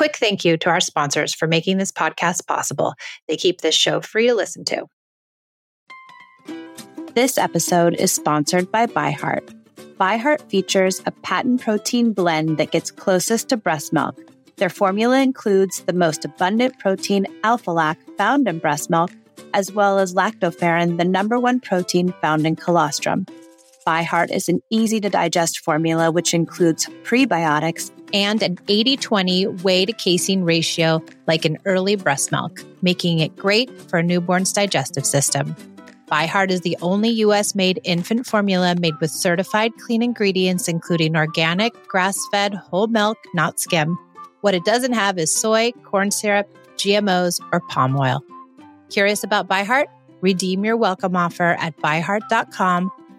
quick thank you to our sponsors for making this podcast possible. They keep this show free to listen to. This episode is sponsored by ByHeart. ByHeart features a patent protein blend that gets closest to breast milk. Their formula includes the most abundant protein, alpha-lac, found in breast milk, as well as lactoferrin, the #1 protein found in colostrum. ByHeart is an easy-to-digest formula which includes prebiotics and an 80-20 whey-to-casein ratio like an early breast milk, making it great for a newborn's digestive system. ByHeart is the only U.S.-made infant formula made with certified clean ingredients, including organic, grass-fed, whole milk, not skim. What it doesn't have is soy, corn syrup, GMOs, or palm oil. Curious about ByHeart? Redeem your welcome offer at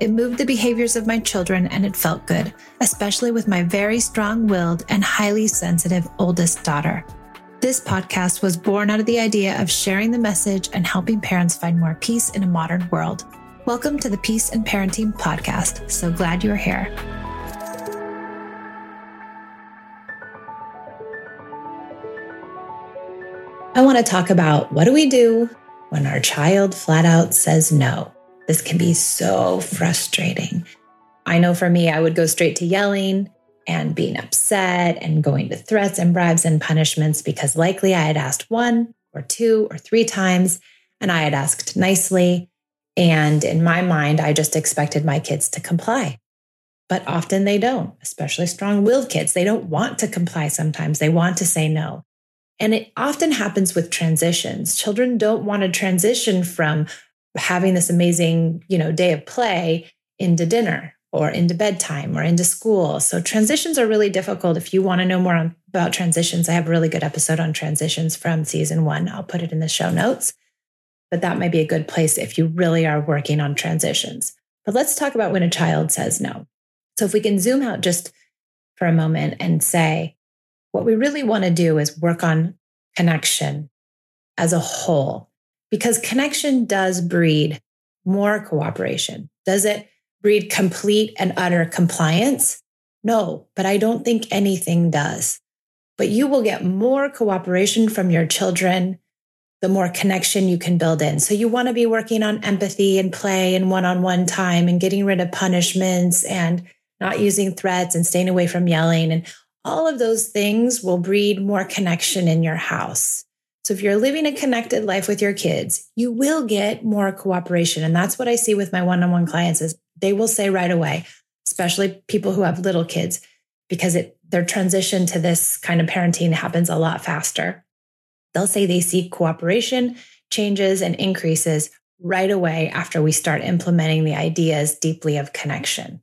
It moved the behaviors of my children and it felt good, especially with my very strong-willed and highly sensitive oldest daughter. This podcast was born out of the idea of sharing the message and helping parents find more peace in a modern world. Welcome to the Peace and Parenting Podcast. So glad you're here. I want to talk about, what do we do when our child flat out says no? This can be so frustrating. I know for me, I would go straight to yelling and being upset and going to threats and bribes and punishments, because likely I had asked 1 or 2 or 3 times and I had asked nicely. And in my mind, I just expected my kids to comply. But often they don't, especially strong-willed kids. They don't want to comply sometimes. They want to say no. And it often happens with transitions. Children don't want to transition from having this amazing, day of play into dinner, or into bedtime, or into school. So transitions are really difficult. If you want to know more about transitions, I have a really good episode on transitions from season 1. I'll put it in the show notes, but that might be a good place if you really are working on transitions. But let's talk about when a child says no. So if we can zoom out just for a moment and say, what we really want to do is work on connection as a whole, because connection does breed more cooperation. Does it breed complete and utter compliance? No, but I don't think anything does. But you will get more cooperation from your children the more connection you can build in. So you want to be working on empathy and play and one-on-one time and getting rid of punishments and not using threats and staying away from yelling. And all of those things will breed more connection in your house. So if you're living a connected life with your kids, you will get more cooperation. And that's what I see with my one-on-one clients is they will say right away, especially people who have little kids, because their transition to this kind of parenting happens a lot faster. They'll say they see cooperation changes and increases right away after we start implementing the ideas deeply of connection.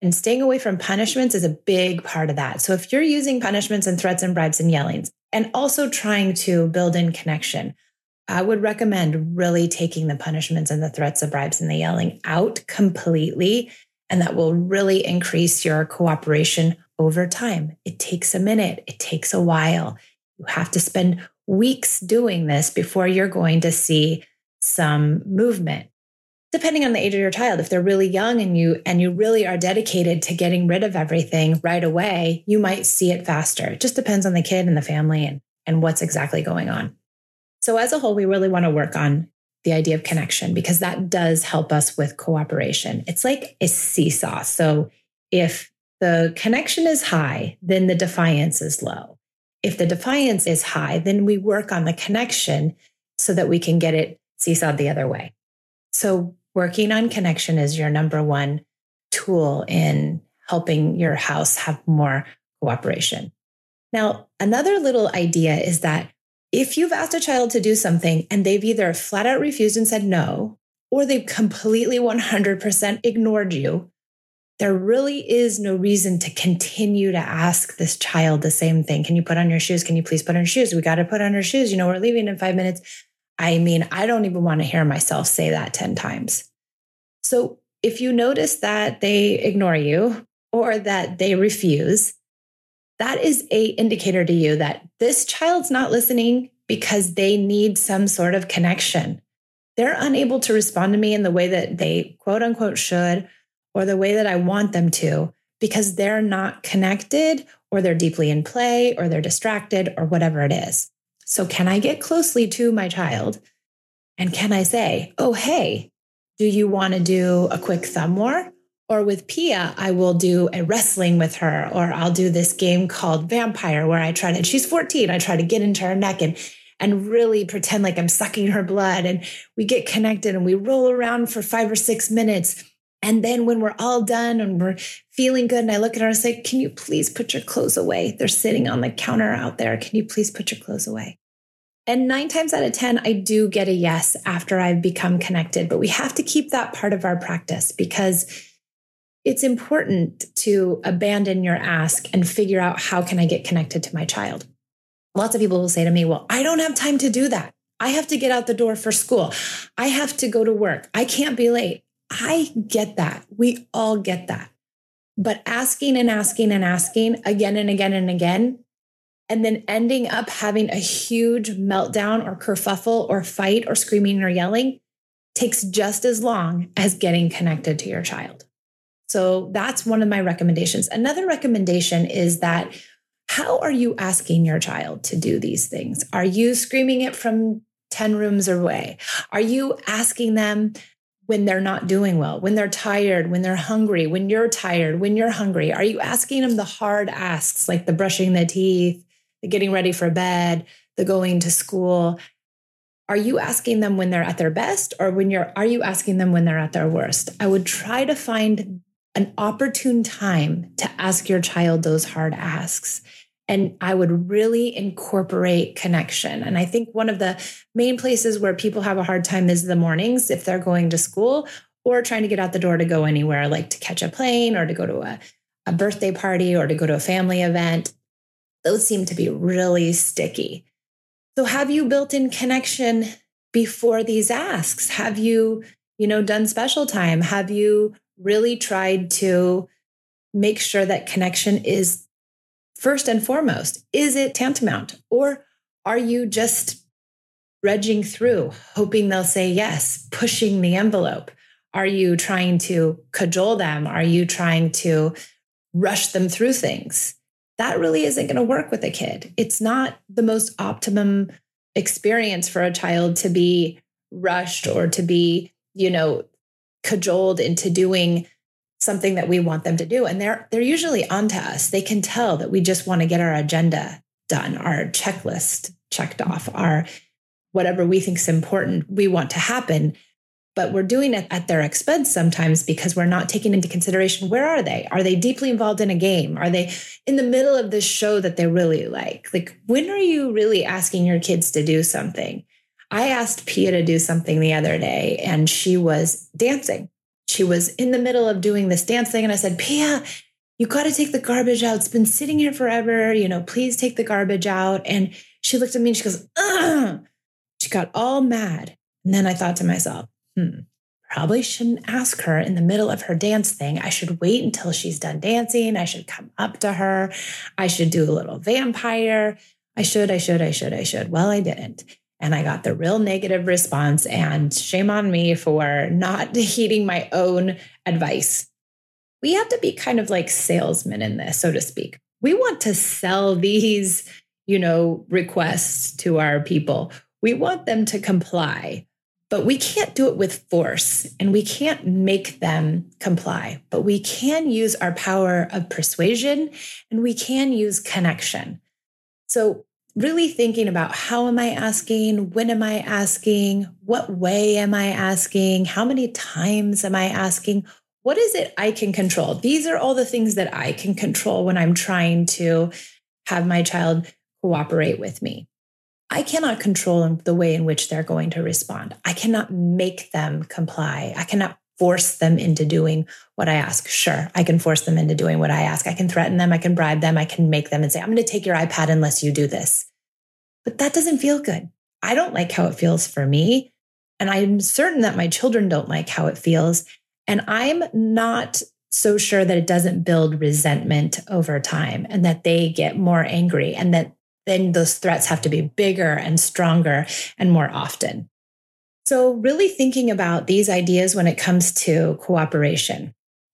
And staying away from punishments is a big part of that. So if you're using punishments and threats and bribes and yellings, and also trying to build in connection, I would recommend really taking the punishments and the threats and bribes and the yelling out completely. And that will really increase your cooperation over time. It takes a minute. It takes a while. You have to spend weeks doing this before you're going to see some movement. Depending on the age of your child, if they're really young and you really are dedicated to getting rid of everything right away, you might see it faster. It just depends on the kid and the family and what's exactly going on. So as a whole, we really want to work on the idea of connection, because that does help us with cooperation. It's like a seesaw. So if the connection is high, then the defiance is low. If the defiance is high, then we work on the connection so that we can get it seesawed the other way. So working on connection is your #1 tool in helping your house have more cooperation. Now, another little idea is that if you've asked a child to do something and they've either flat out refused and said no, or they've completely 100% ignored you, there really is no reason to continue to ask this child the same thing. Can you put on your shoes? Can you please put on your shoes? We got to put on our shoes. You know, we're leaving in 5 minutes. I mean, I don't even want to hear myself say that 10 times. So if you notice that they ignore you or that they refuse, that is a indicator to you that this child's not listening because they need some sort of connection. They're unable to respond to me in the way that they quote unquote should, or the way that I want them to, because they're not connected, or they're deeply in play, or they're distracted, or whatever it is. So can I get closely to my child? And can I say, oh, hey, do you want to do a quick thumb war? Or with Pia, I will do a wrestling with her, or I'll do this game called Vampire where I try to, and she's 14, I try to get into her neck and really pretend like I'm sucking her blood. And we get connected and we roll around for 5 or 6 minutes. And then when we're all done and we're feeling good and I look at her and say, can you please put your clothes away? They're sitting on the counter out there. Can you please put your clothes away? And 9 times out of 10, I do get a yes after I've become connected. But we have to keep that part of our practice because it's important to abandon your ask and figure out how can I get connected to my child. Lots of people will say to me, well, I don't have time to do that. I have to get out the door for school. I have to go to work. I can't be late. I get that. We all get that. But asking and asking and asking again and again and again, and then ending up having a huge meltdown or kerfuffle or fight or screaming or yelling takes just as long as getting connected to your child. So that's one of my recommendations. Another recommendation is that how are you asking your child to do these things? Are you screaming it from 10 rooms away? Are you asking them when they're not doing well, when they're tired, when they're hungry, when you're tired, when you're hungry? Are you asking them the hard asks, like the brushing the teeth, the getting ready for bed, the going to school? Are you asking them when they're at their best, or are you asking them when they're at their worst? I would try to find an opportune time to ask your child those hard asks. And I would really incorporate connection. And I think one of the main places where people have a hard time is the mornings, if they're going to school or trying to get out the door to go anywhere, like to catch a plane or to go to a birthday party or to go to a family event. Those seem to be really sticky. So have you built in connection before these asks? Have you done special time? Have you really tried to make sure that connection is first and foremost? Is it tantamount? Or are you just trudging through, hoping they'll say yes, pushing the envelope? Are you trying to cajole them? Are you trying to rush them through things? That really isn't going to work with a kid. It's not the most optimum experience for a child to be rushed or to be, cajoled into doing something that we want them to do. And they're usually onto us. They can tell that we just want to get our agenda done, our checklist checked off, our whatever we think is important we want to happen. But we're doing it at their expense sometimes because we're not taking into consideration, where are they? Are they deeply involved in a game? Are they in the middle of this show that they really like? Like, when are you really asking your kids to do something? I asked Pia to do something the other day and she was dancing. She was in the middle of doing this dance thing. And I said, Pia, you got to take the garbage out. It's been sitting here forever. Please take the garbage out. And she looked at me and she goes, ugh. She got all mad. And then I thought to myself, probably shouldn't ask her in the middle of her dance thing. I should wait until she's done dancing. I should come up to her. I should do a little vampire. I should. Well, I didn't. And I got the real negative response, and shame on me for not heeding my own advice. We have to be kind of like salesmen in this, so to speak. We want to sell these, requests to our people. We want them to comply, but we can't do it with force and we can't make them comply, but we can use our power of persuasion and we can use connection. So really thinking about how am I asking, when am I asking, what way am I asking, how many times am I asking, what is it I can control? These are all the things that I can control when I'm trying to have my child cooperate with me. I cannot control the way in which they're going to respond. I cannot make them comply. I cannot force them into doing what I ask. Sure, I can force them into doing what I ask. I can threaten them. I can bribe them. I can make them and say, I'm going to take your iPad unless you do this. But that doesn't feel good. I don't like how it feels for me. And I'm certain that my children don't like how it feels. And I'm not so sure that it doesn't build resentment over time and that they get more angry and that then those threats have to be bigger and stronger and more often. So really thinking about these ideas when it comes to cooperation.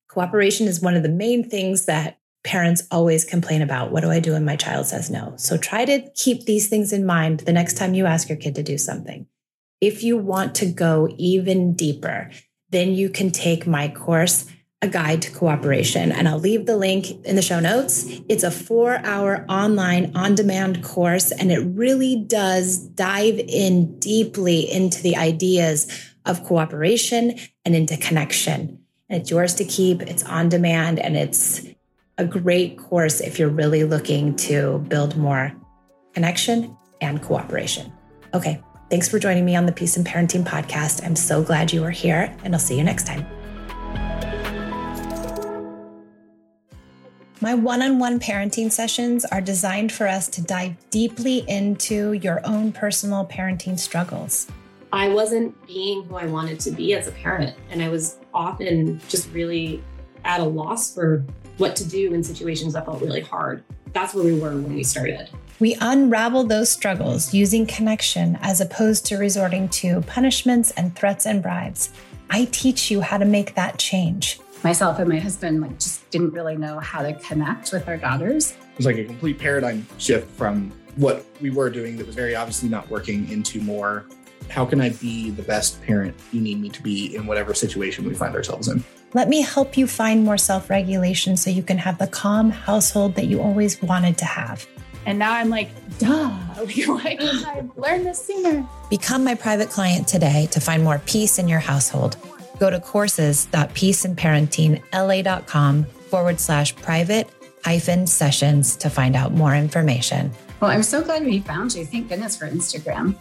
Cooperation is one of the main things that parents always complain about. What do I do when my child says no? So try to keep these things in mind the next time you ask your kid to do something. If you want to go even deeper, then you can take my course, A Guide to Cooperation, and I'll leave the link in the show notes. It's a 4-hour online on-demand course, and it really does dive in deeply into the ideas of cooperation and into connection. And it's yours to keep, it's on demand, and it's a great course if you're really looking to build more connection and cooperation. Okay, thanks for joining me on the Peace and Parenting Podcast. I'm so glad you were here, and I'll see you next time. My one-on-one parenting sessions are designed for us to dive deeply into your own personal parenting struggles. I wasn't being who I wanted to be as a parent, and I was often just really at a loss for what to do in situations that felt really hard. That's where we were when we started. We unravel those struggles using connection as opposed to resorting to punishments and threats and bribes. I teach you how to make that change. Myself and my husband just didn't really know how to connect with our daughters. It was a complete paradigm shift from what we were doing that was very obviously not working into more, how can I be the best parent you need me to be in whatever situation we find ourselves in? Let me help you find more self-regulation so you can have the calm household that you always wanted to have. And now I'm duh, I learned this sooner. Become my private client today to find more peace in your household. Go to courses.peaceandparentingla.com/private-sessions to find out more information. Well, I'm so glad we found you. Thank goodness for Instagram.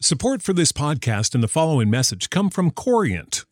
Support for this podcast and the following message come from Corient.